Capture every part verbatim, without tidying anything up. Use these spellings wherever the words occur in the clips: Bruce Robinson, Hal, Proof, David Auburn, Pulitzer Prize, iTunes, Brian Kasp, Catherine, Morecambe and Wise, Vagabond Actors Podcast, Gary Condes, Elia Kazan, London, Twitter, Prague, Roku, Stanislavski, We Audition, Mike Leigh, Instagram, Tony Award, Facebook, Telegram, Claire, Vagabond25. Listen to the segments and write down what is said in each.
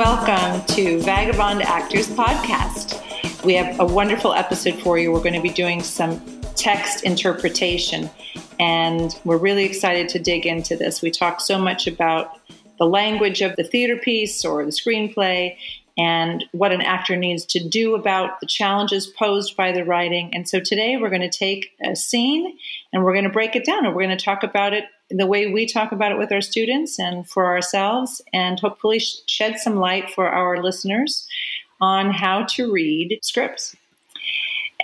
welcome to Vagabond Actors Podcast. We have a wonderful episode for you. We're going to be doing some text interpretation, and we're really excited to dig into this. We talk so much about the language of the theater piece or the screenplay and what an actor needs to do about the challenges posed by the writing. And so today we're going to take a scene and we're going to break it down, and we're going to talk about it the way we talk about it with our students and for ourselves, and hopefully shed some light for our listeners on how to read scripts.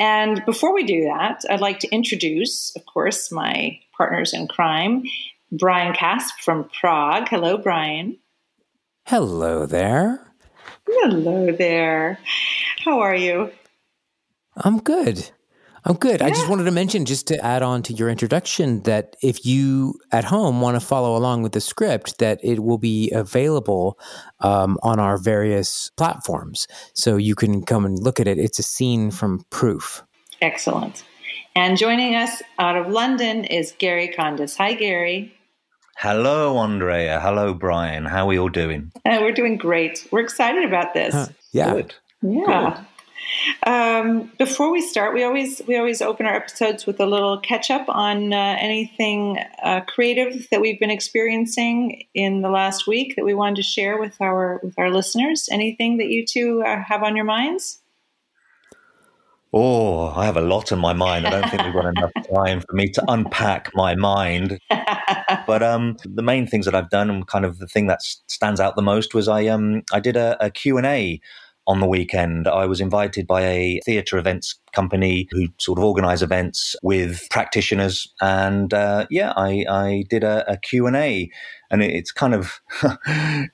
And before we do that, I'd like to introduce, of course, my partners in crime, Brian Kasp from Prague. Hello, Brian. Hello there. Hello there. How are you? I'm good. I'm good. Yeah. I just wanted to mention, just to add on to your introduction, that if you at home want to follow along with the script, that it will be available um, on our various platforms. So you can come and look at it. It's a scene from Proof. Excellent. And joining us out of London is Gary Condes. Hi, Gary. Hello, Andrea. Hello, Brian. How are we all doing? Uh, we're doing great. We're excited about this. Huh. Yeah. Good. Yeah. Good. Um, before we start, we always we always open our episodes with a little catch-up on uh, anything uh, creative that we've been experiencing in the last week that we wanted to share with our with our listeners. Anything that you two uh, have on your minds? Oh, I have a lot on my mind. I don't think we've got enough time for me to unpack my mind. But um, the main things that I've done, and kind of the thing that stands out the most, was I um I did a, a Q and A on the weekend. I was invited by a theatre events company who sort of organise events with practitioners, and uh, yeah, I I did a, a Q and A, and it, it's kind of uh,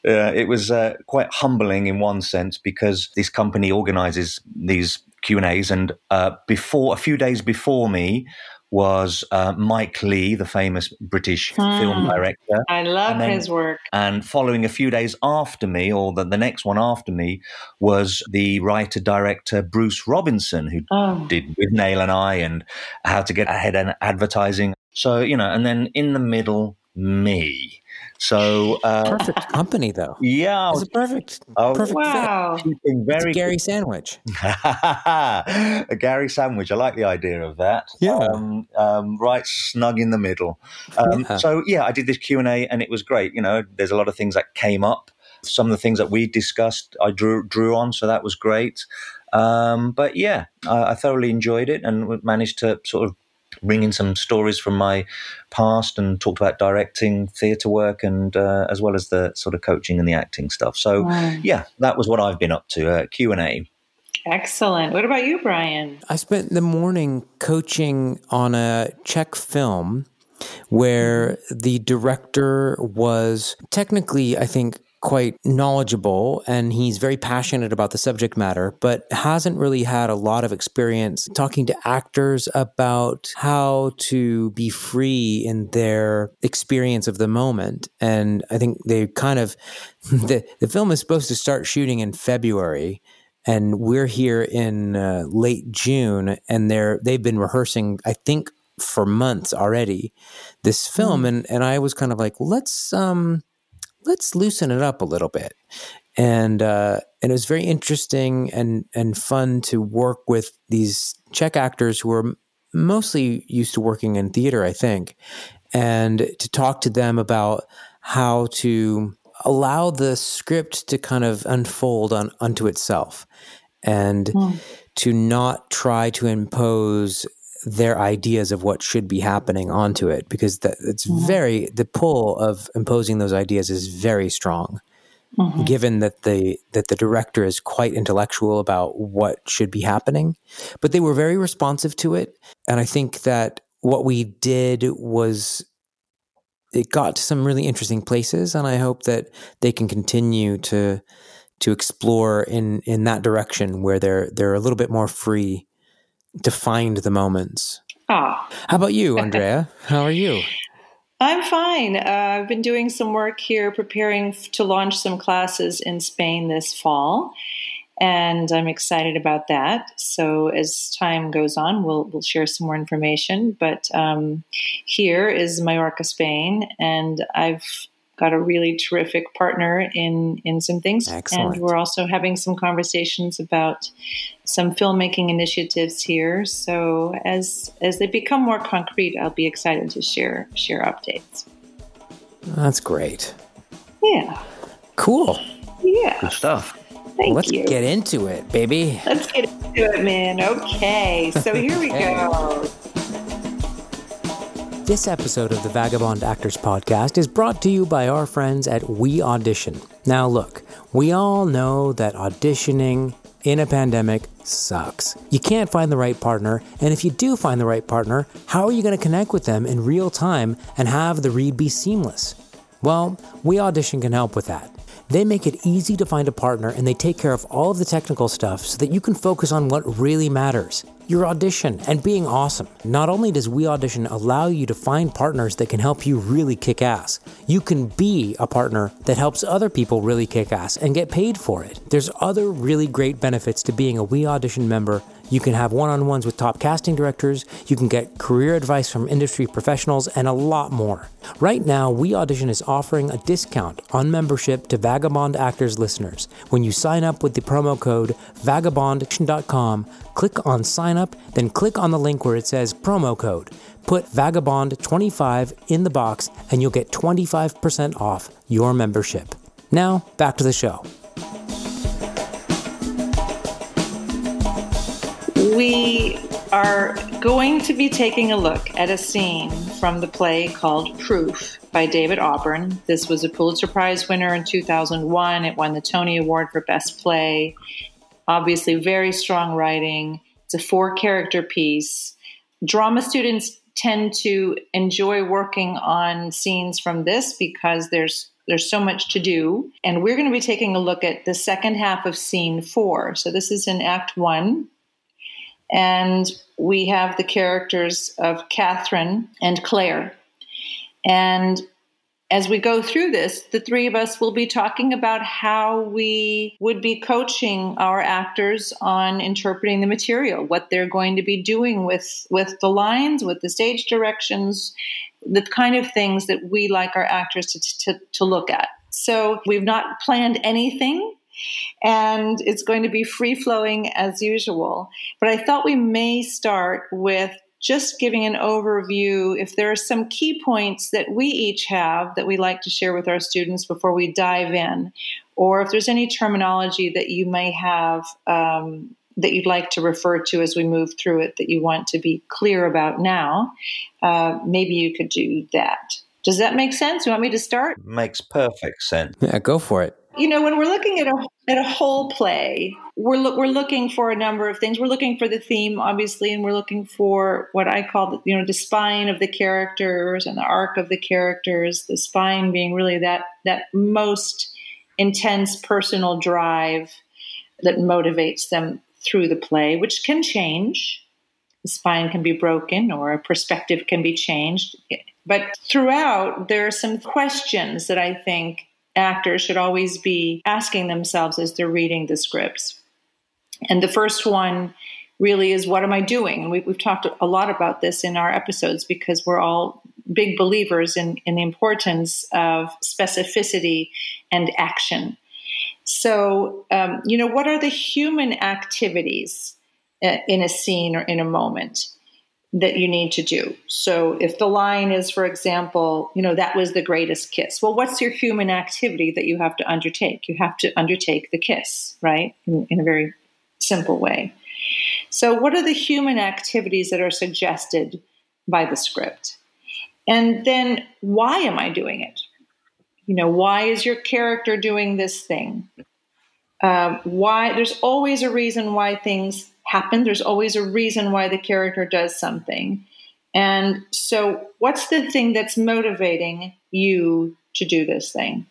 it was uh, quite humbling in one sense, because this company organises these Q and A's, and uh, before a few days before me was uh, Mike Leigh, the famous British mm. film director. I love then, his work. And following a few days after me, or the, the next one after me, was the writer-director Bruce Robinson, who oh. did With Nail and I and How to Get Ahead in Advertising. So, you know, and then in the middle, me. So uh, perfect company, though. Yeah, it's a perfect, oh, perfect wow. fit. Very it's a Gary good. Sandwich. A Gary sandwich. I like the idea of that. Yeah, um, um, right, snug in the middle. Um, yeah. So yeah, I did this Q and A, and it was great. You know, there's a lot of things that came up. Some of the things that we discussed, I drew drew on, so that was great. Um, but yeah, I, I thoroughly enjoyed it, and managed to sort of bring in some stories from my past, and talked about directing, theatre work, and uh, as well as the sort of coaching and the acting stuff. So, wow. yeah, that was what I've been up to, uh, Q and A. Excellent. What about you, Brian? I spent the morning coaching on a Czech film where the director was technically, I think, quite knowledgeable, and he's very passionate about the subject matter, but hasn't really had a lot of experience talking to actors about how to be free in their experience of the moment. And I think they kind of, the, the film is supposed to start shooting in February, and we're here in uh, late June, and they're, they've been rehearsing, I think, for months already, this film. Mm. And, and I was kind of like, well, let's, um, let's loosen it up a little bit. And uh, and it was very interesting and, and fun to work with these Czech actors who are mostly used to working in theater, I think, and to talk to them about how to allow the script to kind of unfold on, unto itself, and mm. to not try to impose their ideas of what should be happening onto it, because that it's mm-hmm. very, the pull of imposing those ideas is very strong, mm-hmm. given that the that the director is quite intellectual about what should be happening. But they were very responsive to it, and I think that what we did was it got to some really interesting places, and I hope that they can continue to to explore in in that direction, where they're they're a little bit more free to find the moments. Ah. How about you, Andrea? How are you? I'm fine. Uh, I've been doing some work here, preparing f- to launch some classes in Spain this fall, and I'm excited about that. So as time goes on, we'll we'll share some more information. But um, here is Mallorca, Spain, and I've got a really terrific partner in, in some things. Excellent. And we're also having some conversations about some filmmaking initiatives here. So as as they become more concrete, I'll be excited to share share updates. That's great. Yeah. Cool. Yeah. Good stuff. Thank Let's you. Let's get into it, baby. Let's get into it, man. Okay. So here we go. This episode of the Vagabond Actors Podcast is brought to you by our friends at We Audition. Now look, we all know that auditioning in a pandemic sucks. You can't find the right partner, and if you do find the right partner, how are you going to connect with them in real time and have the read be seamless? Well, We Audition can help with that. They make it easy to find a partner, and they take care of all of the technical stuff so that you can focus on what really matters, your audition and being awesome. Not only does We Audition allow you to find partners that can help you really kick ass, you can be a partner that helps other people really kick ass and get paid for it. There's other really great benefits to being a We Audition member. You can have one-on-ones with top casting directors, you can get career advice from industry professionals, and a lot more. Right now, We Audition is offering a discount on membership to Vagabond Actors listeners. When you sign up with the promo code vagabond dot com, click on sign up, then click on the link where it says promo code. Put Vagabond twenty-five in the box and you'll get twenty-five percent off your membership. Now, back to the show. We are going to be taking a look at a scene from the play called Proof by David Auburn. This was a Pulitzer Prize winner in two thousand one. It won the Tony Award for Best Play. Obviously, very strong writing. It's a four-character piece. Drama students tend to enjoy working on scenes from this because there's There's so much to do, and we're going to be taking a look at the second half of scene four. So this is in Act One. And we have the characters of Catherine and Claire. And as we go through this, the three of us will be talking about how we would be coaching our actors on interpreting the material, what they're going to be doing with, with the lines, with the stage directions, the kind of things that we like our actors to, to, to look at. So we've not planned anything. And it's going to be free-flowing as usual. But I thought we may start with just giving an overview if there are some key points that we each have that we like to share with our students before we dive in, or if there's any terminology that you may have um, that you'd like to refer to as we move through it that you want to be clear about now, uh, maybe you could do that. Does that make sense? You want me to start? Makes perfect sense. Yeah, go for it. You know, when we're looking at a at a whole play, we're lo- we're looking for a number of things. We're looking for the theme, obviously, and we're looking for what I call the, you know, the spine of the characters and the arc of the characters, the spine being really that that most intense personal drive that motivates them through the play, which can change. The spine can be broken or a perspective can be changed. But throughout, there are some questions that I think actors should always be asking themselves as they're reading the scripts. And the first one really is, what am I doing? We've, we've talked a lot about this in our episodes because we're all big believers in, in the importance of specificity and action. So, um, you know, what are the human activities uh, in a scene or in a moment that you need to do? So if the line is, for example, you know, that was the greatest kiss. Well, what's your human activity that you have to undertake? You have to undertake the kiss, right? In, in a very simple way. So what are the human activities that are suggested by the script? And then why am I doing it? You know, why is your character doing this thing? Uh, why? There's always a reason why things happen. There's always a reason why the character does something. And so what's the thing that's motivating you to do this thing?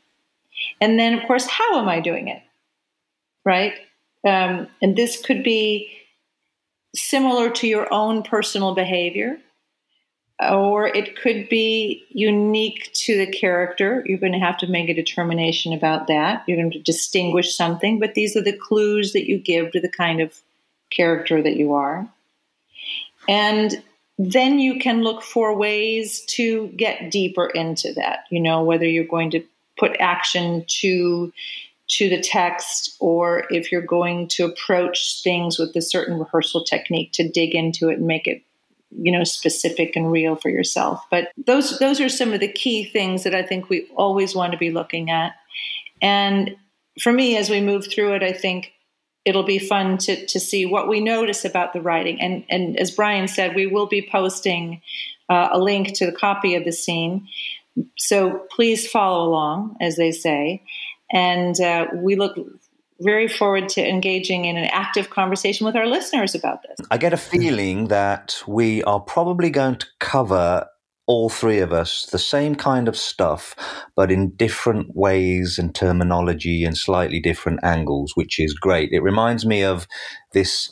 And then, of course, how am I doing it? Right? Um, and this could be similar to your own personal behavior, or it could be unique to the character. You're going to have to make a determination about that. You're going to distinguish something, but these are the clues that you give to the kind of character that you are. And then you can look for ways to get deeper into that, you know, whether you're going to put action to to the text, or if you're going to approach things with a certain rehearsal technique to dig into it and make it, you know, specific and real for yourself. But those those are some of the key things that I think we always want to be looking at. And for me, as we move through it, I think it'll be fun to to see what we notice about the writing. And, and as Brian said, we will be posting uh, a link to the copy of the scene. So please follow along, as they say. And uh, we look very forward to engaging in an active conversation with our listeners about this. I get a feeling that we are probably going to cover, all three of us, the same kind of stuff, but in different ways and terminology and slightly different angles, which is great. It reminds me of this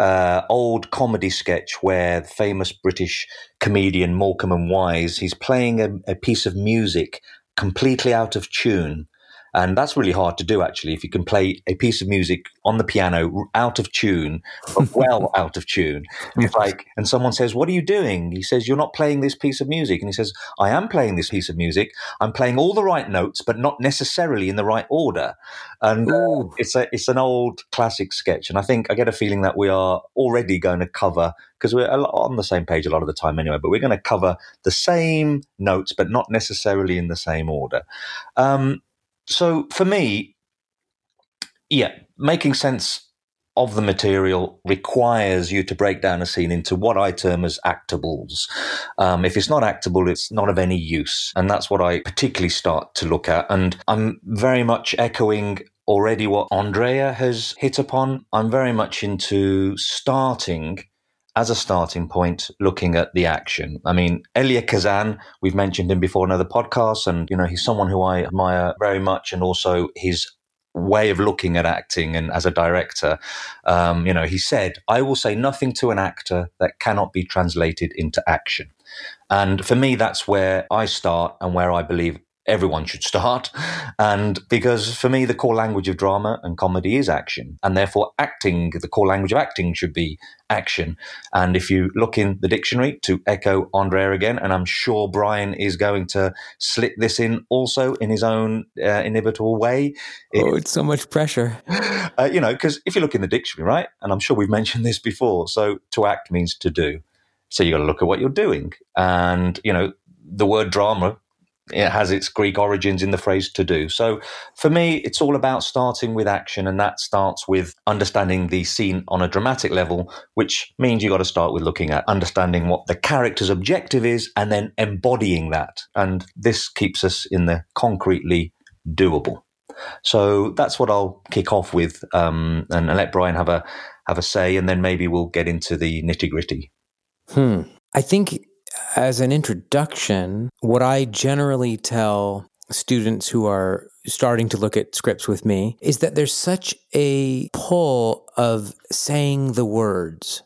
uh, old comedy sketch where the famous British comedian Morecambe and Wise, he's playing a, a piece of music completely out of tune. And that's really hard to do, actually, if you can play a piece of music on the piano out of tune, but well out of tune. It's like, and someone says, what are you doing? He says, you're not playing this piece of music. And he says, I am playing this piece of music. I'm playing all the right notes, but not necessarily in the right order. And uh, it's a, it's an old classic sketch. And I think I get a feeling that we are already going to cover, because we're on the same page a lot of the time anyway, but we're going to cover the same notes, but not necessarily in the same order. Um, So for me, yeah, making sense of the material requires you to break down a scene into what I term as actables. Um, if it's not actable, it's not of any use. And that's what I particularly start to look at. And I'm very much echoing already what Andrea has hit upon. I'm very much into starting as a starting point, looking at the action. I mean, Elia Kazan, we've mentioned him before in other podcasts, and, you know, he's someone who I admire very much, and also his way of looking at acting and as a director. Um, you know, he said, I will say nothing to an actor that cannot be translated into action. And for me, that's where I start and where I believe everyone should start. And because for me, the core language of drama and comedy is action, and therefore acting, the core language of acting should be action. And if you look in the dictionary, to echo Andrea again, and I'm sure Brian is going to slip this in also in his own uh, inevitable way. It, oh, it's so much pressure. Uh, you know, because if you look in the dictionary, right, and I'm sure we've mentioned this before, so to act means to do. So you got to look at what you're doing. And, you know, the word drama, it has its Greek origins in the phrase to do. So for me, it's all about starting with action, and that starts with understanding the scene on a dramatic level, which means you got to start with looking at understanding what the character's objective is and then embodying that. And this keeps us in the concretely doable. So that's what I'll kick off with, um, and I'll let Brian have a have a say, and then maybe we'll get into the nitty-gritty. Hmm. I think... As an introduction, what I generally tell students who are starting to look at scripts with me is that there's such a pull of saying the words,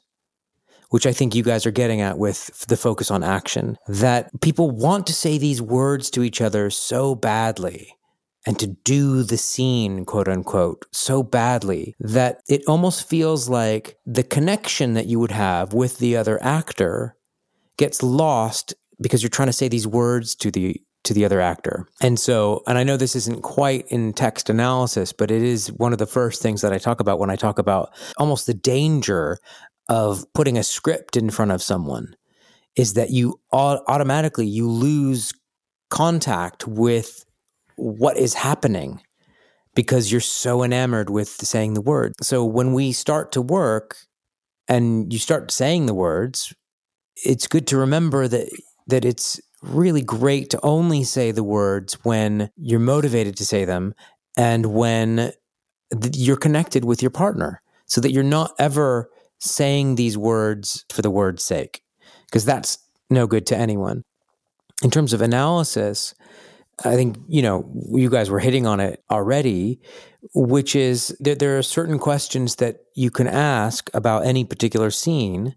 which I think you guys are getting at with the focus on action, that people want to say these words to each other so badly and to do the scene, quote unquote, so badly that it almost feels like the connection that you would have with the other actor gets lost because you're trying to say these words to the to the other actor. And so, and I know this isn't quite in text analysis, but it is one of the first things that I talk about when I talk about almost the danger of putting a script in front of someone, is that you automatically, you lose contact with what is happening because you're so enamored with saying the word. So when we start to work and you start saying the words, it's good to remember that that it's really great to only say the words when you're motivated to say them and when th- you're connected with your partner, so that you're not ever saying these words for the word's sake, because that's no good to anyone. In terms of analysis, I think, you know, you guys were hitting on it already, which is that there are certain questions that you can ask about any particular scene,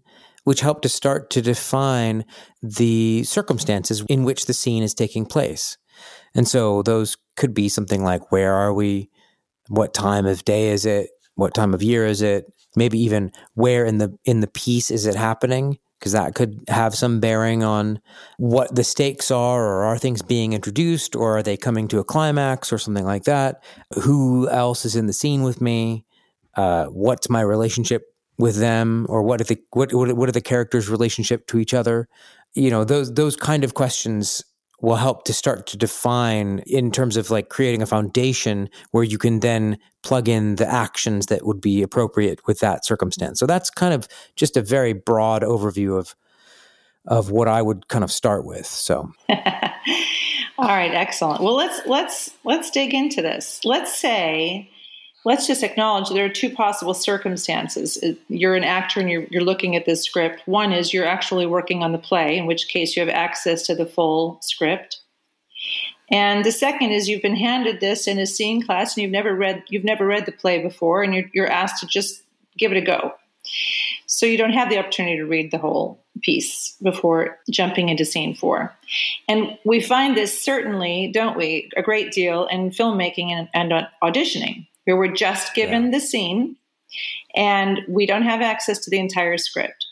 which help to start to define the circumstances in which the scene is taking place. And so those could be something like, where are we? What time of day is it? What time of year is it? Maybe even where in the in the piece is it happening? because that could have some bearing on what the stakes are, or are things being introduced, or are they coming to a climax or something like that? Who else is in the scene with me? Uh, what's my relationship with them, or what are the what what are the characters' relationship to each other? You know, those those kind of questions will help to start to define in terms of like creating a foundation where you can then plug in the actions that would be appropriate with that circumstance. So that's kind of just a very broad overview of of what I would kind of start with. So all right, excellent. Well, let's let's let's dig into this. Let's say let's just acknowledge there are two possible circumstances. You're an actor and you're, you're looking at this script. One is you're actually working on the play, in which case you have access to the full script. And the second is you've been handed this in a scene class and you've never read you've never read the play before, and you're, you're asked to just give it a go. So you don't have the opportunity to read the whole piece before jumping into scene four. And we find this certainly, don't we, a great deal in filmmaking and, and auditioning. Where we're just given yeah. the scene and we don't have access to the entire script.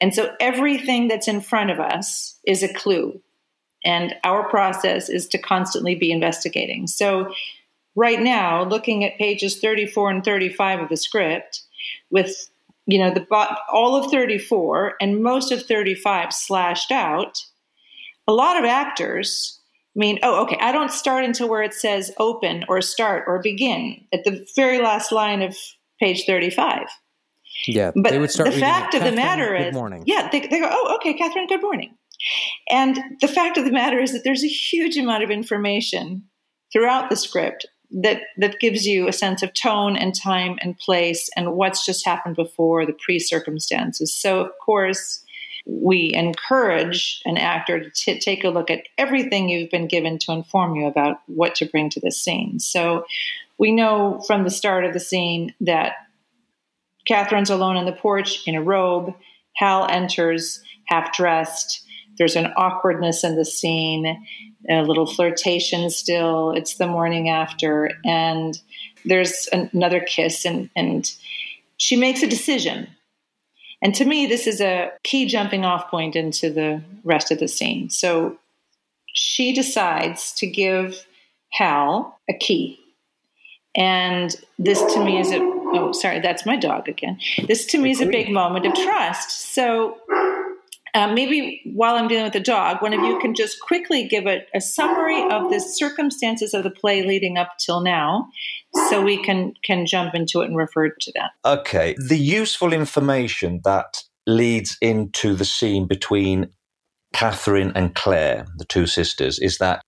And so everything that's in front of us is a clue. And our process is to constantly be investigating. So right now, looking at pages thirty-four and thirty-five of the script with, you know, the all of thirty-four and most of thirty-five slashed out, a lot of actors I mean, oh, okay, I don't start until where it says open or start or begin at the very last line of page thirty-five. Yeah, but they would start the fact it, of Catherine, the matter is, good morning. Yeah, they, they go, oh, okay, Catherine, good morning. And the fact of the matter is that there's a huge amount of information throughout the script that, that gives you a sense of tone and time and place and what's just happened before, the pre-circumstances. So, of course, we encourage an actor to t- take a look at everything you've been given to inform you about what to bring to this scene. So we know from the start of the scene that Catherine's alone on the porch in a robe. Hal enters half-dressed. There's an awkwardness in the scene, a little flirtation still. It's the morning after. And there's an- another kiss, and, and she makes a decision. And to me, this is a key jumping off point into the rest of the scene. So she decides to give Hal a key. And this to me is a, oh, sorry, that's my dog again. This to me is a big moment of trust. So uh, maybe while I'm dealing with the dog, one of you can just quickly give a, a summary of the circumstances of the play leading up till now, so we can, can jump into it and refer to that. Okay. The useful information that leads into the scene between Catherine and Claire, the two sisters, is that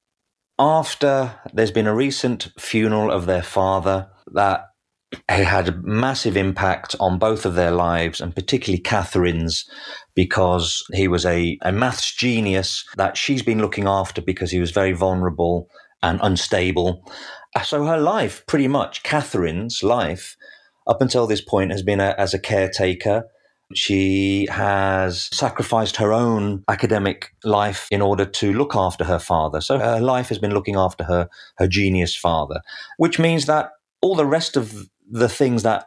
after there's been a recent funeral of their father, that had a massive impact on both of their lives, and particularly Catherine's, because he was a, a maths genius that she's been looking after because he was very vulnerable and unstable. So her life, pretty much, Catherine's life, up until this point has been a, as a caretaker. She has sacrificed her own academic life in order to look after her father. So her life has been looking after her, her genius father, which means that all the rest of the things that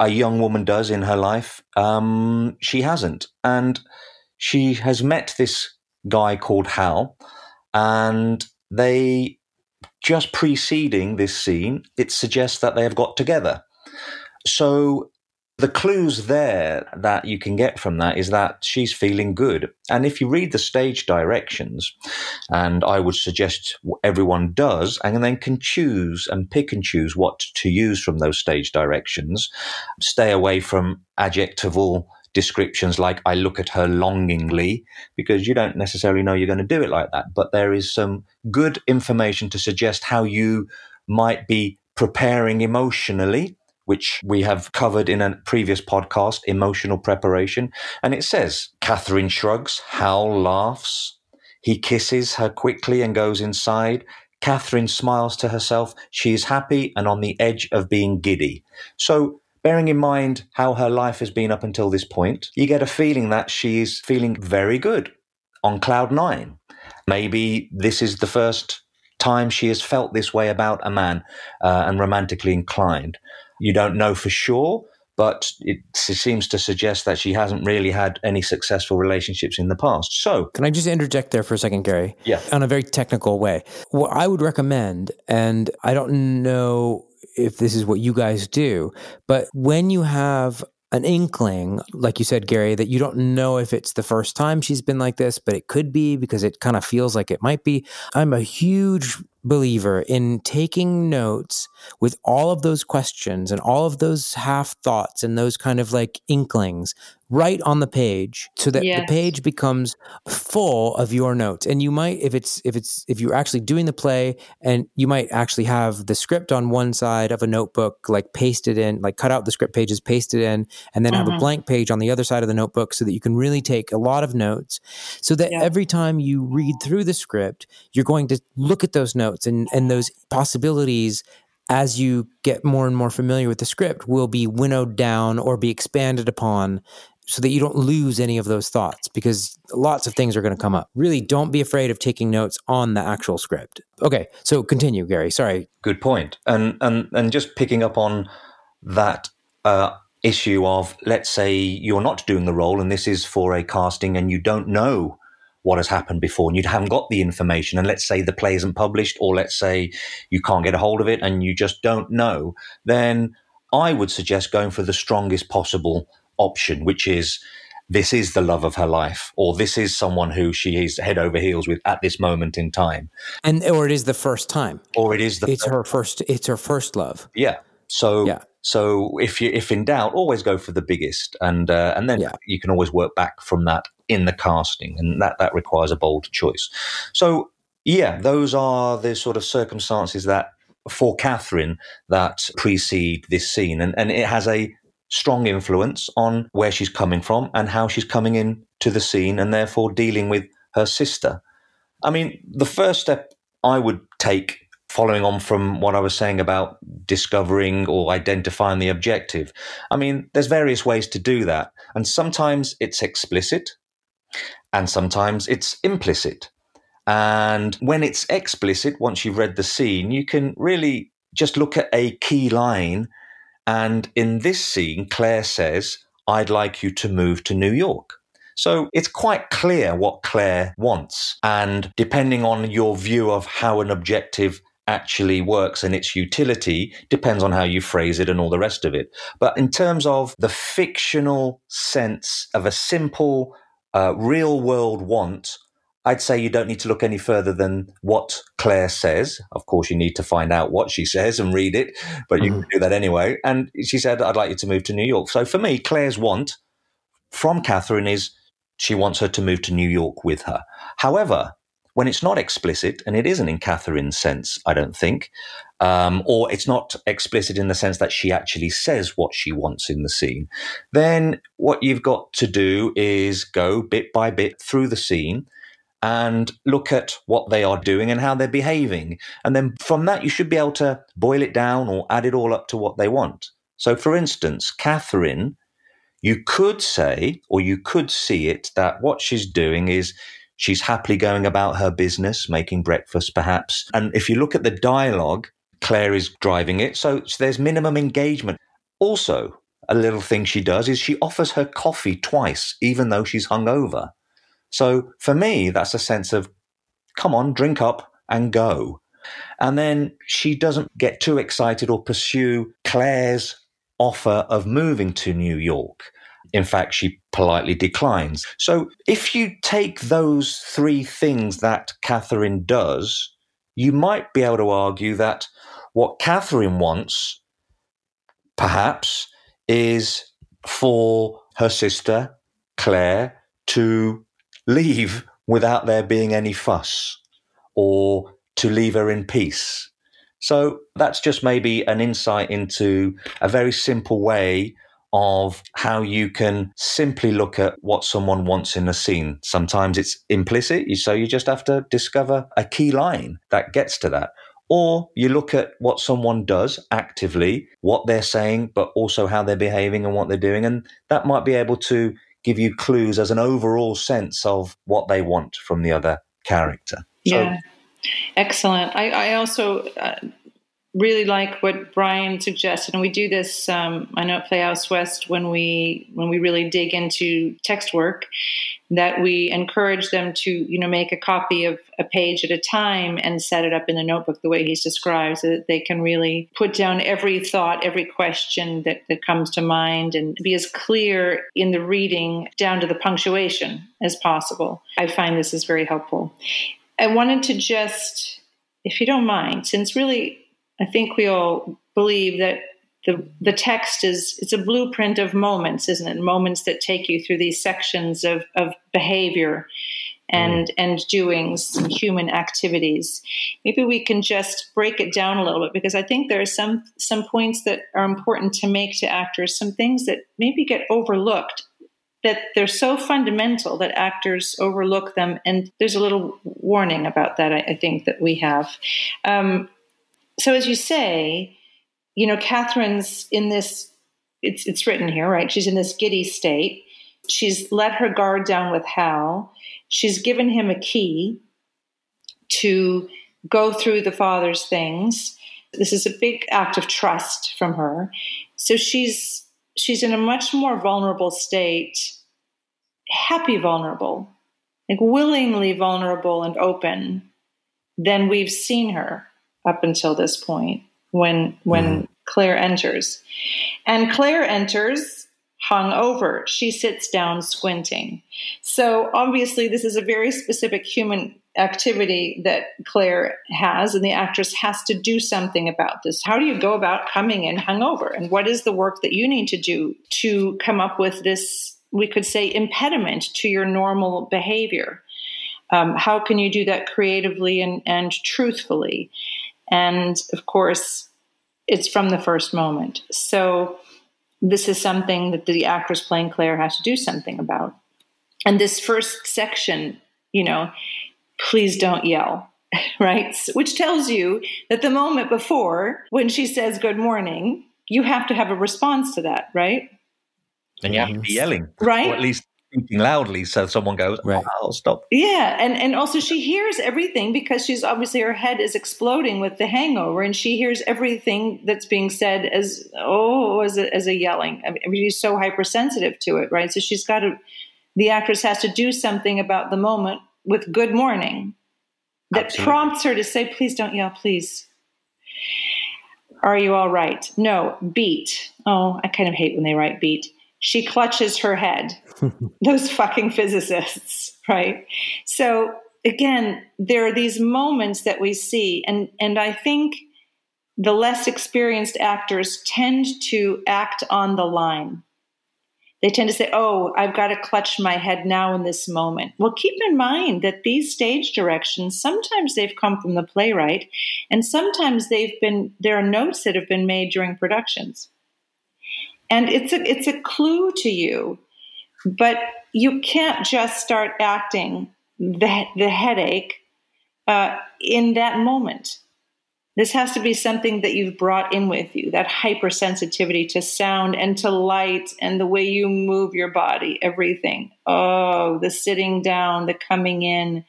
a young woman does in her life, um, she hasn't. And she has met this guy called Hal, and they... just preceding this scene, it suggests that they have got together. So the clues there that you can get from that is that she's feeling good. And if you read the stage directions, and I would suggest everyone does, and then can choose and pick and choose what to use from those stage directions, stay away from adjectival descriptions like I look at her longingly, because you don't necessarily know you're going to do it like that. But there is some good information to suggest how you might be preparing emotionally, which we have covered in a previous podcast, emotional preparation. And it says, Catherine shrugs, Hal laughs, he kisses her quickly and goes inside. Catherine smiles to herself. She is happy and on the edge of being giddy. So bearing in mind how her life has been up until this point, you get a feeling that she is feeling very good, on cloud nine. Maybe this is the first time she has felt this way about a man uh, and romantically inclined. You don't know for sure, but it seems to suggest that she hasn't really had any successful relationships in the past. So, can I just interject there for a second, Gary? Yeah. On a very technical way. What I would recommend, and I don't know if this is what you guys do, but when you have an inkling, like you said, Gary, that you don't know if it's the first time she's been like this, but it could be because it kind of feels like it might be. I'm a huge believer in taking notes with all of those questions and all of those half thoughts and those kind of like inklings right on the page so that yes. the page becomes full of your notes. And you might, if it's, if it's, if you're actually doing the play, and you might actually have the script on one side of a notebook, like pasted in, like cut out the script pages, paste it in, and then mm-hmm. have a blank page on the other side of the notebook so that you can really take a lot of notes so that yeah. every time you read through the script, you're going to look at those notes and, and those possibilities as you get more and more familiar with the script will be winnowed down or be expanded upon, so that you don't lose any of those thoughts, because lots of things are going to come up. Really, don't be afraid of taking notes on the actual script. Okay, so continue, Gary. Sorry. Good point. And and and just picking up on that uh, issue of, let's say you're not doing the role and this is for a casting and you don't know what has happened before and you haven't got the information, and let's say the play isn't published, or let's say you can't get a hold of it and you just don't know, then I would suggest going for the strongest possible option, which is this is the love of her life, or this is someone who she is head over heels with at this moment in time, and or it is the first time, or it is the it's first her first it's her first love. Yeah. So yeah. So if you if in doubt, always go for the biggest, and uh, and then yeah. you can always work back from that in the casting, and that that requires a bold choice. So yeah, those are the sort of circumstances that for Catherine that precede this scene, and and it has a strong influence on where she's coming from and how she's coming in to the scene, and therefore dealing with her sister. I mean, the first step I would take, following on from what I was saying about discovering or identifying the objective, I mean, there's various ways to do that. And sometimes it's explicit and sometimes it's implicit. And when it's explicit, once you've read the scene, you can really just look at a key line. And in this scene, Claire says, "I'd like you to move to New York." So it's quite clear what Claire wants. And depending on your view of how an objective actually works and its utility, depends on how you phrase it and all the rest of it. But in terms of the fictional sense of a simple, uh, real-world want, I'd say you don't need to look any further than what Claire says. Of course, you need to find out what she says and read it, but you mm-hmm. can do that anyway. And she said, "I'd like you to move to New York." So for me, Claire's want from Catherine is she wants her to move to New York with her. However, when it's not explicit, and it isn't in Catherine's sense, I don't think, um, or it's not explicit in the sense that she actually says what she wants in the scene, then what you've got to do is go bit by bit through the scene and look at what they are doing and how they're behaving. And then from that, you should be able to boil it down or add it all up to what they want. So, for instance, Catherine, you could say, or you could see it, that what she's doing is she's happily going about her business, making breakfast perhaps. And if you look at the dialogue, Claire is driving it, so there's minimum engagement. Also, a little thing she does is she offers her coffee twice, even though she's hungover. So for me, that's a sense of, come on, drink up and go. And then she doesn't get too excited or pursue Claire's offer of moving to New York. In fact, she politely declines. So if you take those three things that Catherine does, you might be able to argue that what Catherine wants, perhaps, is for her sister, Claire, to leave without there being any fuss, or to leave her in peace. So that's just maybe an insight into a very simple way of how you can simply look at what someone wants in a scene. Sometimes it's implicit, so you just have to discover a key line that gets to that. Or you look at what someone does actively, what they're saying, but also how they're behaving and what they're doing. And that might be able to give you clues as an overall sense of what they want from the other character. So, yeah, excellent. I, I also uh, really like what Brian suggested, and we do this, um, I know at Playhouse West, when we when we really dig into text work, that we encourage them to, you know, make a copy of a page at a time and set it up in the notebook the way he's described, so that they can really put down every thought, every question that, that comes to mind, and be as clear in the reading down to the punctuation as possible. I find this is very helpful. I wanted to just, if you don't mind, since really I think we all believe that the the text is, it's a blueprint of moments, isn't it? Moments that take you through these sections of, of behavior and, mm. and doings, human activities. Maybe we can just break it down a little bit, because I think there are some, some points that are important to make to actors, some things that maybe get overlooked, that they're so fundamental that actors overlook them. And there's a little warning about that, I, I think, that we have. Um, So as you say, you know, Catherine's in this, it's it's written here, right? She's in this giddy state. She's let her guard down with Hal. She's given him a key to go through the father's things. This is a big act of trust from her. So she's she's in a much more vulnerable state, happy vulnerable, like willingly vulnerable and open than we've seen her up until this point, when when mm. Claire enters. And Claire enters hungover. She sits down squinting. So obviously this is a very specific human activity that Claire has, and the actress has to do something about this. How do you go about coming in hungover? And what is the work that you need to do to come up with this, we could say, impediment to your normal behavior? Um, how can you do that creatively and, and truthfully? And, of course, it's from the first moment. So this is something that the actress playing Claire has to do something about. And this first section, you know, please don't yell, right? Which tells you that the moment before, when she says good morning, you have to have a response to that, right? And you have to be yelling. Right. Or at least speaking loudly so someone goes, oh, right. I'll stop. Yeah, and, and also she hears everything, because she's obviously, her head is exploding with the hangover, and she hears everything that's being said as, oh, as a, as a yelling. I mean, she's so hypersensitive to it, right? So she's got to, the actress has to do something about the moment with good morning that Absolutely. Prompts her to say, please don't yell, please. Are you all right? No, beat. Oh, I kind of hate when they write beat. She clutches her head. Those fucking physicists, right? So again, there are these moments that we see, and, and I think the less experienced actors tend to act on the line. They tend to say, oh, I've got to clutch my head now in this moment. Well, keep in mind that these stage directions, sometimes they've come from the playwright, and sometimes they've been, there are notes that have been made during productions. And it's a, it's a clue to you, but you can't just start acting the, the headache uh, in that moment. This has to be something that you've brought in with you, that hypersensitivity to sound and to light and the way you move your body, everything. Oh, the sitting down, the coming in.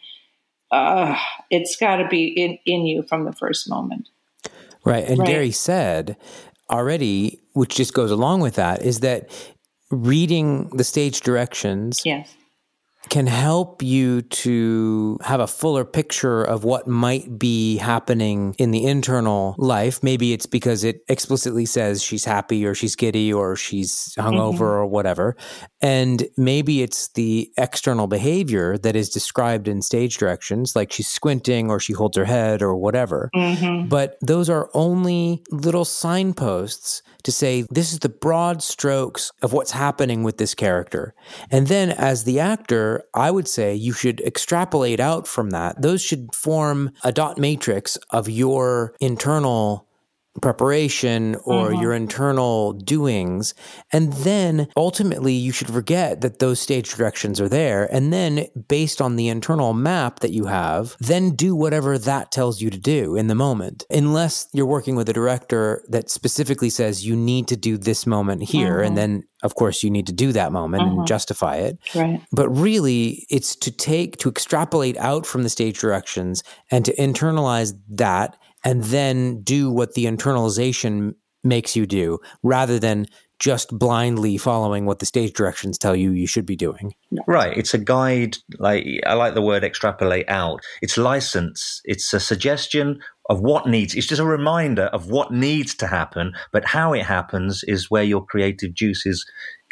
Uh, it's got to be in, in you from the first moment. Right. And right. Gary said already, which just goes along with that, is that reading the stage directions yes. can help you to have a fuller picture of what might be happening in the internal life. Maybe it's because it explicitly says she's happy or she's giddy or she's hungover mm-hmm. or whatever. And maybe it's the external behavior that is described in stage directions, like she's squinting or she holds her head or whatever. Mm-hmm. But those are only little signposts to say, this is the broad strokes of what's happening with this character. And then as the actor, I would say you should extrapolate out from that. Those should form a dot matrix of your internal preparation or mm-hmm. your internal doings. And then ultimately you should forget that those stage directions are there. And then based on the internal map that you have, then do whatever that tells you to do in the moment, unless you're working with a director that specifically says you need to do this moment here. Mm-hmm. And then of course you need to do that moment mm-hmm. and justify it. Right. But really it's to take, to extrapolate out from the stage directions and to internalize that and then do what the internalization makes you do, rather than just blindly following what the stage directions tell you you should be doing. Right. It's a guide. Like, I like the word extrapolate out. It's license. It's a suggestion of what needs. It's just a reminder of what needs to happen, but how it happens is where your creative juices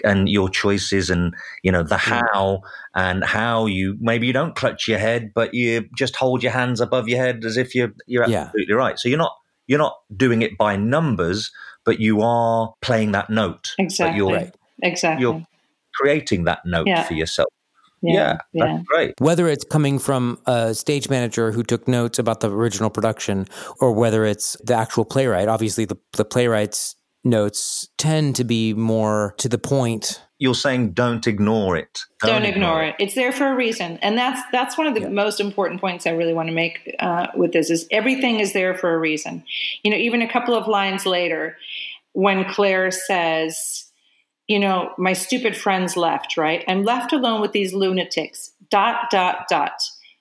and your choices and, you know, the how and how you, maybe you don't clutch your head, but you just hold your hands above your head as if you're, you're absolutely yeah. right. So you're not, you're not doing it by numbers, but you are playing that note. Exactly. You're, exactly. You're creating that note yeah. for yourself. Yeah, yeah, yeah. That's great. Whether it's coming from a stage manager who took notes about the original production, or whether it's the actual playwright. Obviously, the, the playwright's notes tend to be more to the point. You're saying don't ignore it. Don't, don't ignore, ignore it. it. It's there for a reason. And that's that's one of the yeah. most important points I really want to make uh, with this, is everything is there for a reason. You know, even a couple of lines later, when Claire says, you know, my stupid friends left, right? I'm left alone with these lunatics, dot, dot, dot.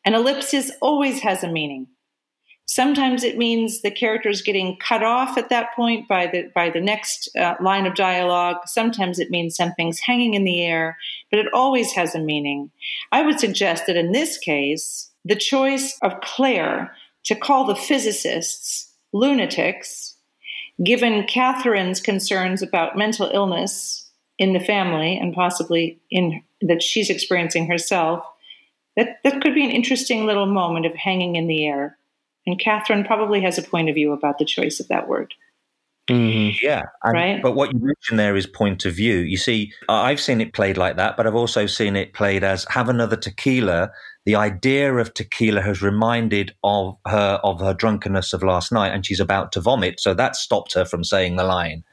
An ellipsis always has a meaning. Sometimes it means the character's getting cut off at that point by the by the next uh, line of dialogue. Sometimes it means something's hanging in the air, but it always has a meaning. I would suggest that in this case, the choice of Claire to call the physicists lunatics, given Catherine's concerns about mental illness in the family and possibly in that she's experiencing herself, that, that could be an interesting little moment of hanging in the air. And Catherine probably has a point of view about the choice of that word. Mm, yeah. And, right? But what you mentioned there is point of view. You see, I've seen it played like that, but I've also seen it played as have another tequila. The idea of tequila has reminded of her of her drunkenness of last night, and she's about to vomit. So that stopped her from saying the line.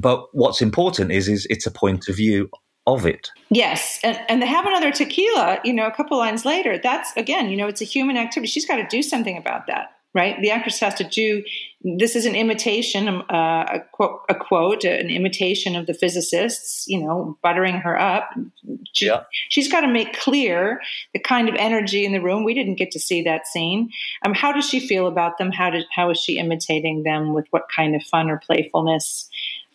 But what's important is, is it's a point of view of it. Yes. And, and they have another tequila, you know, a couple lines later. That's, again, you know, it's a human activity. She's got to do something about that, right? The actress has to do, this is an imitation, uh, a, quote, a quote, an imitation of the physicists, you know, buttering her up. She, yeah. She's got to make clear the kind of energy in the room. We didn't get to see that scene. Um, how does she feel about them? How did, how is she imitating them? With what kind of fun or playfulness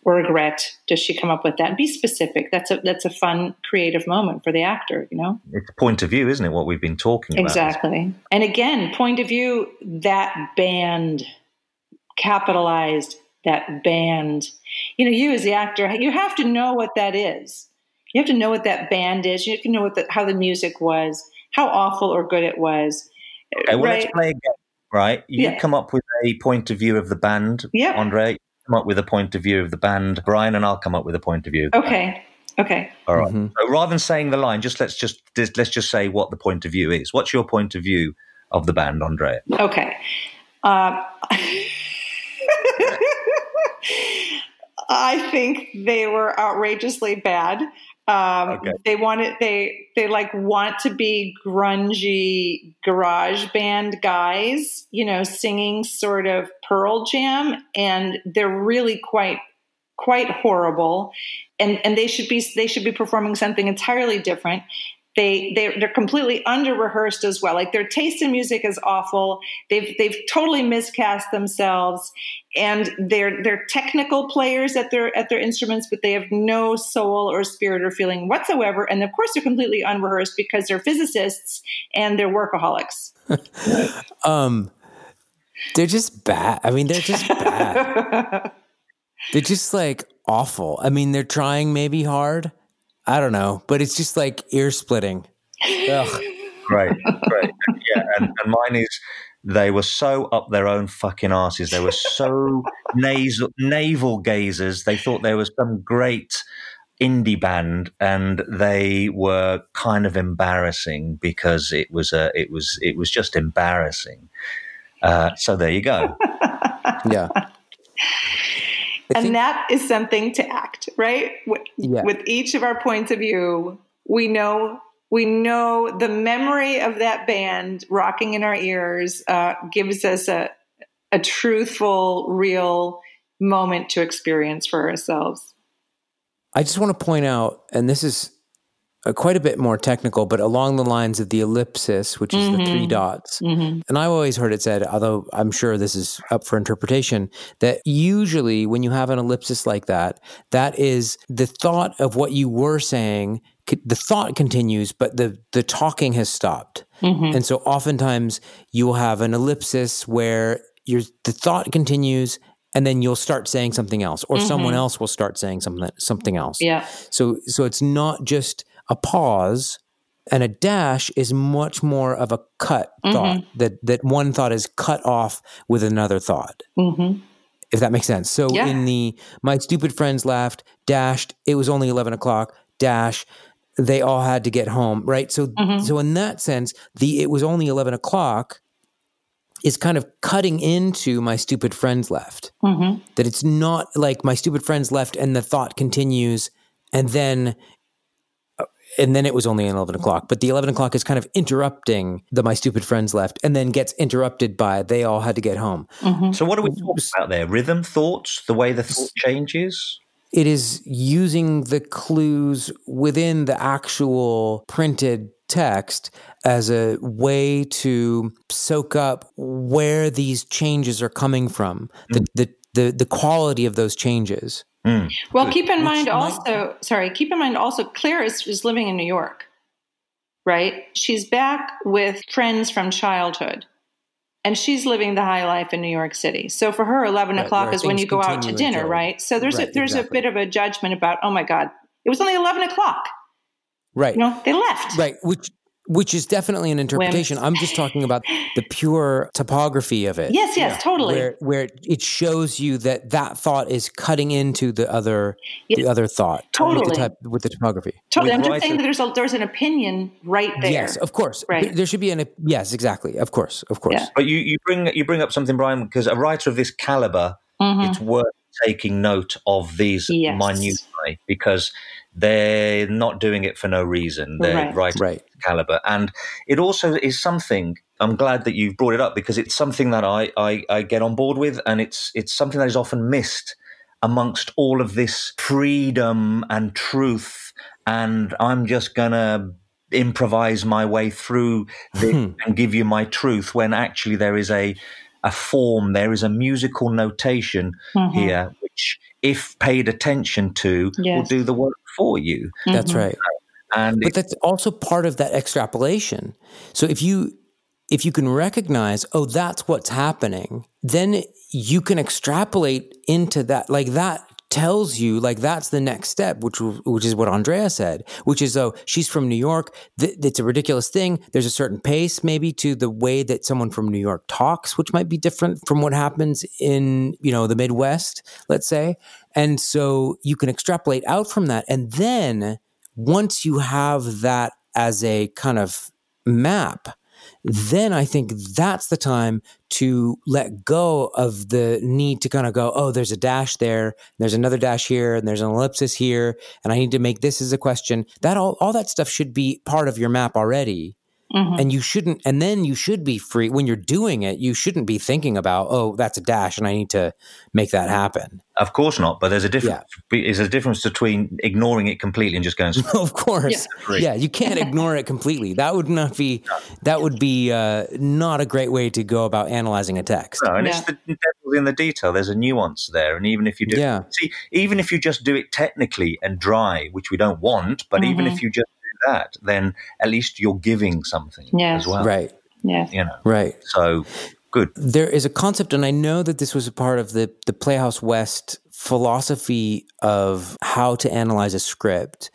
or regret does she come up with that? Be specific. That's a that's a fun, creative moment for the actor, you know? It's point of view, isn't it, what we've been talking about? Exactly. And again, point of view, that band, capitalized, that band. You know, you as the actor, you have to know what that is. You have to know what that band is. You have to know what the, how the music was, how awful or good it was. Okay, well, right? Let's play a game, right? You yeah. come up with a point of view of the band, yep. Andre. Come up with a point of view of the band, Brian, and I'll come up with a point of view. Okay, okay. All right. Mm-hmm. So rather than saying the line, just let's just let's just say what the point of view is. What's your point of view of the band, Andrea? Okay. Um, I think they were outrageously bad. Um, okay. They wanted they they like want to be grungy garage band guys, you know, singing sort of Pearl Jam, and they're really quite quite horrible, and and they should be they should be performing something entirely different. They they they're completely under rehearsed as well. Like, their taste in music is awful. They've they've totally miscast themselves, and they're they're technical players at their at their instruments, but they have no soul or spirit or feeling whatsoever. And of course, they're completely unrehearsed because they're physicists and they're workaholics. um, they're just bad. I mean, they're just bad. They're just like awful. I mean, they're trying maybe hard. I don't know, but it's just like ear splitting. Ugh. Right, right. Yeah, and, and mine is they were so up their own fucking asses. They were so nasal, navel gazers. They thought there was some great indie band, and they were kind of embarrassing because it was a, it was, it was just embarrassing. Uh, so there you go. Yeah. I and think, that is something to act, right? With, yeah. with each of our points of view, we know we know the memory of that band rocking in our ears uh, gives us a a truthful, real moment to experience for ourselves. I just want to point out, and this is uh, quite a bit more technical, but along the lines of the ellipsis, which is mm-hmm. the three dots. Mm-hmm. And I've always heard it said, although I'm sure this is up for interpretation, that usually when you have an ellipsis like that, that is the thought of what you were saying. The thought continues, but the, the talking has stopped. Mm-hmm. And so oftentimes you'll have an ellipsis where your the thought continues and then you'll start saying something else, or mm-hmm. someone else will start saying something something else. Yeah. So so it's not just a pause, and a dash is much more of a cut mm-hmm. thought, that, that one thought is cut off with another thought. Mm-hmm. If that makes sense. So yeah. in the My Stupid Friends Laughed, dashed, It Was Only eleven o'clock, dash, They All Had to Get Home, right? So mm-hmm. so in that sense, the It Was Only eleven o'clock is kind of cutting into My Stupid Friends Left. Mm-hmm. That it's not like My Stupid Friends Left and the thought continues and then and then It Was Only eleven o'clock. But the eleven o'clock is kind of interrupting the My Stupid Friends Left and then gets interrupted by They All Had to Get Home. Mm-hmm. So what are we talking about there? Rhythm, thoughts, the way the thought changes? It is using the clues within the actual printed text as a way to soak up where these changes are coming from, mm. the, the, the, the quality of those changes. Mm. Well, keep in Which mind also, might... sorry, keep in mind also, Claire is, is living in New York, right? She's back with friends from childhood. And she's living the high life in New York City. So for her, eleven right, o'clock is when you go out to dinner, enjoy. Right? So there's right, a, there's exactly. a bit of a judgment about, oh my God, it was only eleven o'clock. Right. You know, they left. Right. Which which is definitely an interpretation. Whims. I'm just talking about the pure topography of it. Yes. Yes. Yeah. Totally. Where where it shows you that that thought is cutting into the other yes. the other thought. Totally. With the, type, with the topography. Totally. With I'm just saying that there's a, there's an opinion right there. Yes. Of course. Right. There should be an yes. Exactly. Of course. Of course. Yeah. But you, you bring you bring up something, Brian, because a writer of this caliber, mm-hmm. it's worth taking note of these yes. minutiae, because they're not doing it for no reason. They're right, right, right. caliber. And it also is something, I'm glad that you've brought it up, because it's something that I, I, I get on board with, and it's it's something that is often missed amongst all of this freedom and truth, and I'm just going to improvise my way through this hmm. and give you my truth, when actually there is a, a form, there is a musical notation mm-hmm. here, which if paid attention to, yes. will do the work for you. That's mm-hmm. right. And but it, that's also part of that extrapolation. So if you if you can recognize, oh, that's what's happening, then you can extrapolate into that. Like that tells you, like that's the next step, which which is what Andrea said, which is, oh, she's from New York. Th- it's a ridiculous thing. There's a certain pace maybe to the way that someone from New York talks, which might be different from what happens in, you know, the Midwest, let's say. And so you can extrapolate out from that. And then once you have that as a kind of map, then I think that's the time to let go of the need to kind of go, oh, there's a dash there, there's another dash here, and there's an ellipsis here, and I need to make this as a question. That all, all that stuff should be part of your map already. Mm-hmm. And you shouldn't, and then you should be free. When you're doing it, you shouldn't be thinking about, oh, that's a dash and I need to make that happen. Of course not. But there's a difference. Yeah. There's a difference between ignoring it completely and just going. Of course. Yeah. yeah. You can't ignore it completely. That would not be, that would be uh, not a great way to go about analyzing a text. No, and yeah. it's the devil's in the detail. There's a nuance there. And even if you do, yeah. see, even if you just do it technically and dry, which we don't want, but mm-hmm. even if you just, that, then at least you're giving something yes. as well. Right. Yeah. You know. Right. So good. There is a concept, and I know that this was a part of the, the Playhouse West philosophy of how to analyze a script.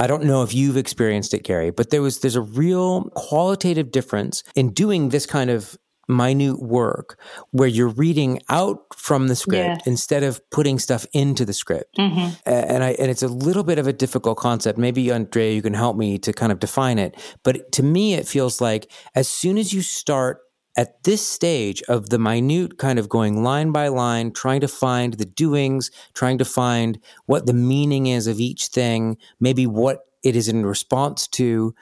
I don't know if you've experienced it, Gary, but there was there's a real qualitative difference in doing this kind of minute work where you're reading out from the script yes. instead of putting stuff into the script. Mm-hmm. And I and it's a little bit of a difficult concept. Maybe, Andrea, you can help me to kind of define it. But to me, it feels like as soon as you start at this stage of the minute, kind of going line by line, trying to find the doings, trying to find what the meaning is of each thing, maybe what it is in response to,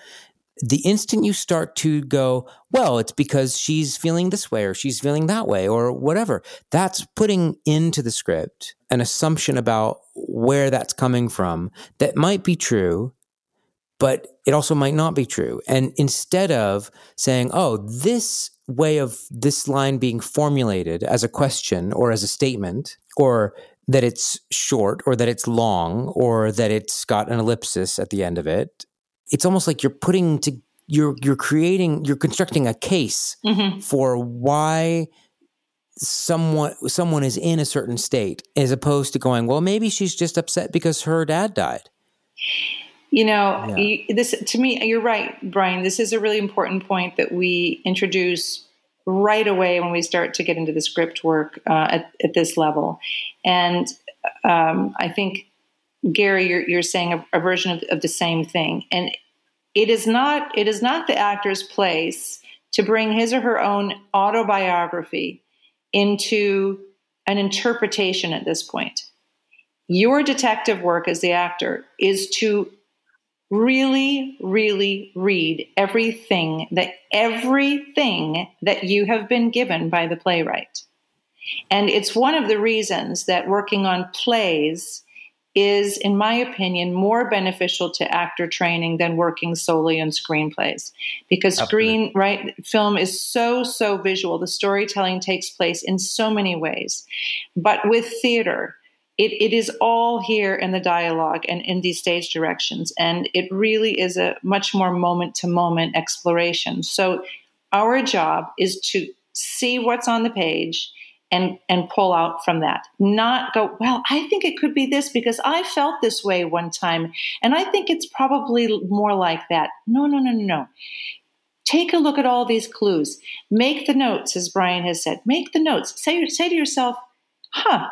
the instant you start to go, well, it's because she's feeling this way or she's feeling that way or whatever, that's putting into the script an assumption about where that's coming from that might be true, but it also might not be true. And instead of saying, oh, this way of this line being formulated as a question or as a statement, or that it's short or that it's long or that it's got an ellipsis at the end of it, it's almost like you're putting to you're you're creating you're constructing a case mm-hmm. for why someone someone is in a certain state, as opposed to going, well, maybe she's just upset because her dad died. You know, yeah. you, this to me, you're right, Brian. This is a really important point that we introduce right away when we start to get into the script work uh, at, at this level. And um, I think, Gary, you're, you're saying a, a version of, of the same thing. And it is not it is not the actor's place to bring his or her own autobiography into an interpretation at this point. Your detective work as the actor is to really, really read everything that everything that you have been given by the playwright. And it's one of the reasons that working on plays is, in my opinion, more beneficial to actor training than working solely on screenplays. Because Absolutely. screen, right, film is so, so visual. The storytelling takes place in so many ways. But with theater, it, it is all here in the dialogue and in these stage directions. And it really is a much more moment-to-moment exploration. So our job is to see what's on the page and and pull out from that, not go, well, I think it could be this because I felt this way one time, and I think it's probably more like that. No, no, no, no, no. Take a look at all these clues. Make the notes, as Brian has said. Make the notes. Say, say to yourself, huh,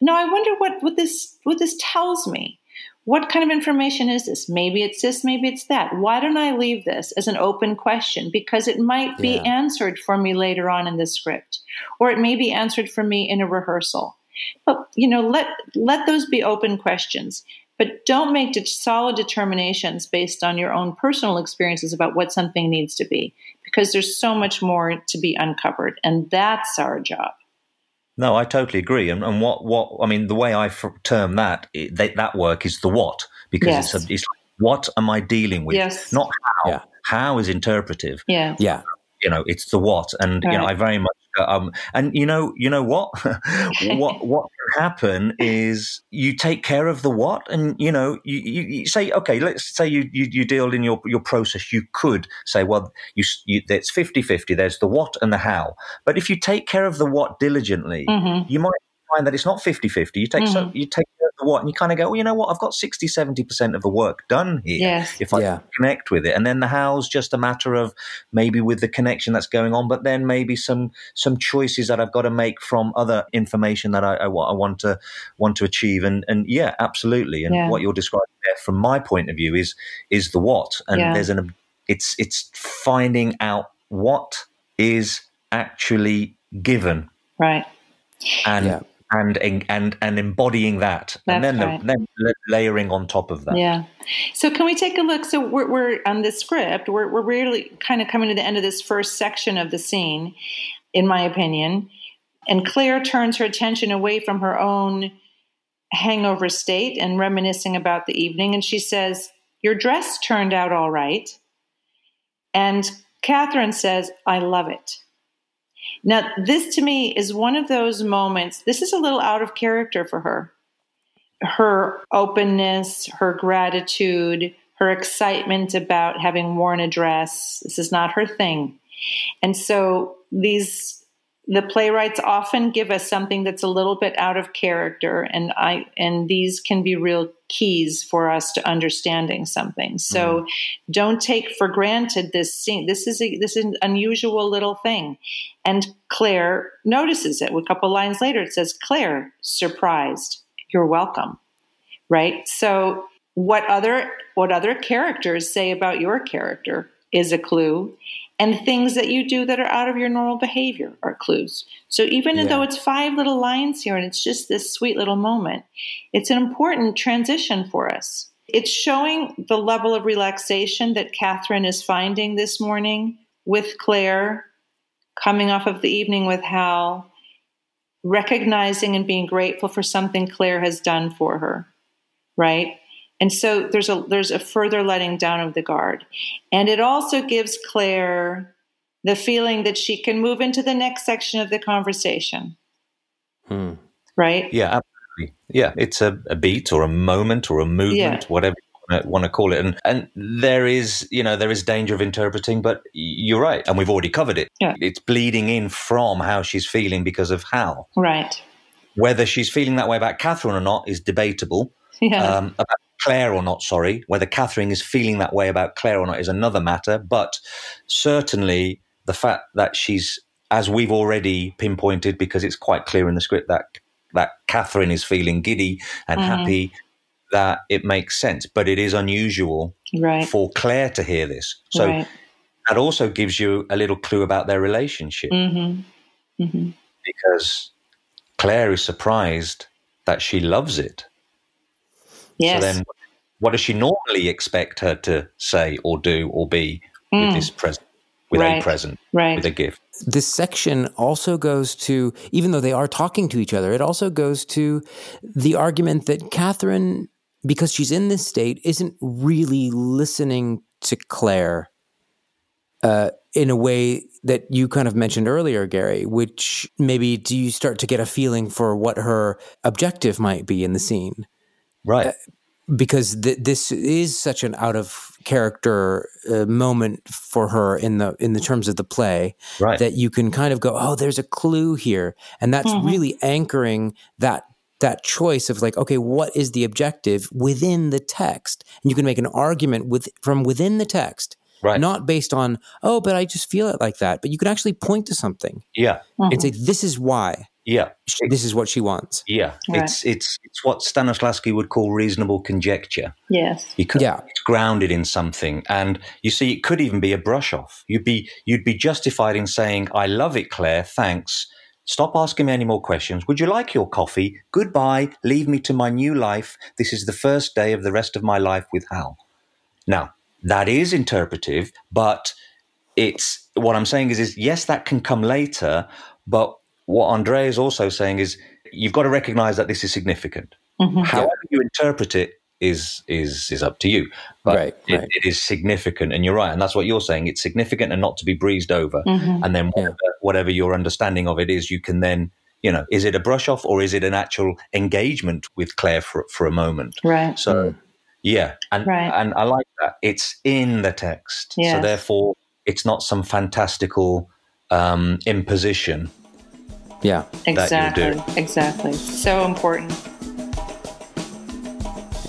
now I wonder what, what this what this tells me. What kind of information is this? Maybe it's this, maybe it's that. Why don't I leave this as an open question? Because it might be yeah. answered for me later on in the script, or it may be answered for me in a rehearsal. But, you know, let let those be open questions, but don't make de- solid determinations based on your own personal experiences about what something needs to be, because there's so much more to be uncovered, and that's our job. No, I totally agree. And, and what, what I mean, the way I f- term that it, they, that work is the what, because yes. it's, a, it's like, what am I dealing with? Yes. Not how. Yeah. How is interpretive. Yeah, yeah. You know, it's the what, and right. you know, I very much. Um, and you know, you know what, what what can happen is you take care of the what, and you know, you, you, you say, okay, let's say you, you you deal in your your process. You could say, well, you, you it's fifty-fifty. There's the what and the how. But if you take care of the what diligently, mm-hmm. you might find that it's not fifty-fifty. You take mm-hmm. so you take care of the what, and you kind of go, well, you know what, I've got sixty, seventy percent of the work done here. Yes. If I yeah. connect with it. And then the how's just a matter of maybe with the connection that's going on, but then maybe some some choices that I've got to make from other information that I, I, I want to want to achieve. And and yeah, absolutely. And yeah. what you're describing there, from my point of view, is is the what. And yeah. there's an it's it's finding out what is actually given. Right. And yeah. And and and embodying that, That's and then right. the, then layering on top of that. Yeah. So can we take a look? So we're, we're on the script. We're we're really kind of coming to the end of this first section of the scene, in my opinion. And Claire turns her attention away from her own hangover state and reminiscing about the evening, and she says, "Your dress turned out all right." And Catherine says, "I love it." Now, this to me is one of those moments. This is a little out of character for her. Her openness, her gratitude, her excitement about having worn a dress. This is not her thing. And so these, the playwrights often give us something that's a little bit out of character. And I, and these can be real keys for us to understanding something. So mm-hmm. don't take for granted this scene. This is a, this is an unusual little thing. And Claire notices it. A couple lines later, it says, Claire, surprised. You're welcome. Right? So what other, what other characters say about your character is a clue, and things that you do that are out of your normal behavior are clues. So even yeah. though it's five little lines here and it's just this sweet little moment, it's an important transition for us. It's showing the level of relaxation that Catherine is finding this morning with Claire, coming off of the evening with Hal, recognizing and being grateful for something Claire has done for her, right? And so there's a there's a further letting down of the guard. And it also gives Claire the feeling that she can move into the next section of the conversation. Hmm. Right? Yeah, absolutely. Yeah, it's a, a beat or a moment or a movement, yeah. whatever you want to, want to call it. And and there is, you know, there is danger of interpreting, but you're right. And we've already covered it. Yeah. It's bleeding in from how she's feeling because of Hal. Right. Whether she's feeling that way about Catherine or not is debatable. Yeah. Um, about Claire or not, sorry. Whether Catherine is feeling that way about Claire or not is another matter. But certainly the fact that she's, as we've already pinpointed, because it's quite clear in the script that that Catherine is feeling giddy and mm-hmm. happy, that it makes sense. But it is unusual right. for Claire to hear this. So right. that also gives you a little clue about their relationship. Mm-hmm. Mm-hmm. Because Claire is surprised that she loves it. Yes. So then what does she normally expect her to say or do or be mm. with this present, with right. a present, right. with a gift? This section also goes to, even though they are talking to each other, it also goes to the argument that Catherine, because she's in this state, isn't really listening to Claire uh, in a way that you kind of mentioned earlier, Gary, which maybe do you start to get a feeling for what her objective might be in the scene? Right. Uh, because th- this is such an out of character uh, moment for her in the in the terms of the play right. that you can kind of go, oh, there's a clue here. And that's mm-hmm. really anchoring that that choice of like, okay, what is the objective within the text? And you can make an argument with from within the text, right. not based on, oh, but I just feel it like that. But you can actually point to something yeah, mm-hmm. and say, this is why. Yeah. This is what she wants. Yeah. Right. It's it's it's what Stanislavski would call reasonable conjecture. Yes. Because yeah. it's grounded in something. And you see, it could even be a brush off. You'd be you'd be justified in saying, I love it, Claire, thanks. Stop asking me any more questions. Would you like your coffee? Goodbye. Leave me to my new life. This is the first day of the rest of my life with Hal. Now, that is interpretive, but it's what I'm saying is is yes, that can come later, but what Andrea is also saying is you've got to recognize that this is significant. Mm-hmm. However you interpret it is is is up to you. But right, it, right. it is significant, and you're right, and that's what you're saying. It's significant and not to be breezed over. Mm-hmm. And then whatever, yeah. whatever your understanding of it is, you can then, you know, is it a brush off or is it an actual engagement with Claire for, for a moment? Right. So, yeah, and, right. and I like that. It's in the text. Yes. So therefore, it's not some fantastical um, imposition. Yeah, exactly. Exactly. So important.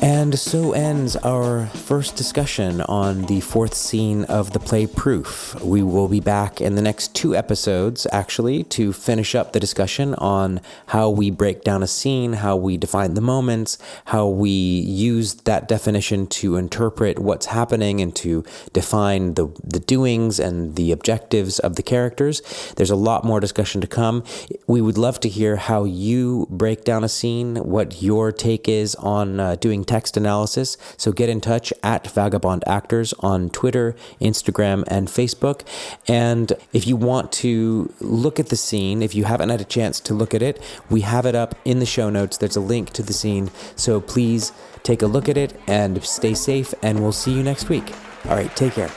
And so ends our first discussion on the fourth scene of the play Proof. We will be back in the next two episodes, actually, to finish up the discussion on how we break down a scene, how we define the moments, how we use that definition to interpret what's happening and to define the, the doings and the objectives of the characters. There's a lot more discussion to come. We would love to hear how you break down a scene, what your take is on uh, doing text analysis, so get in touch at Vagabond Actors on Twitter, Instagram, and Facebook. And if you want to look at the scene, if you haven't had a chance to look at it, we have it up in the show notes. There's a link to the scene, so please take a look at it and stay safe, and we'll see you next week. All right, take care.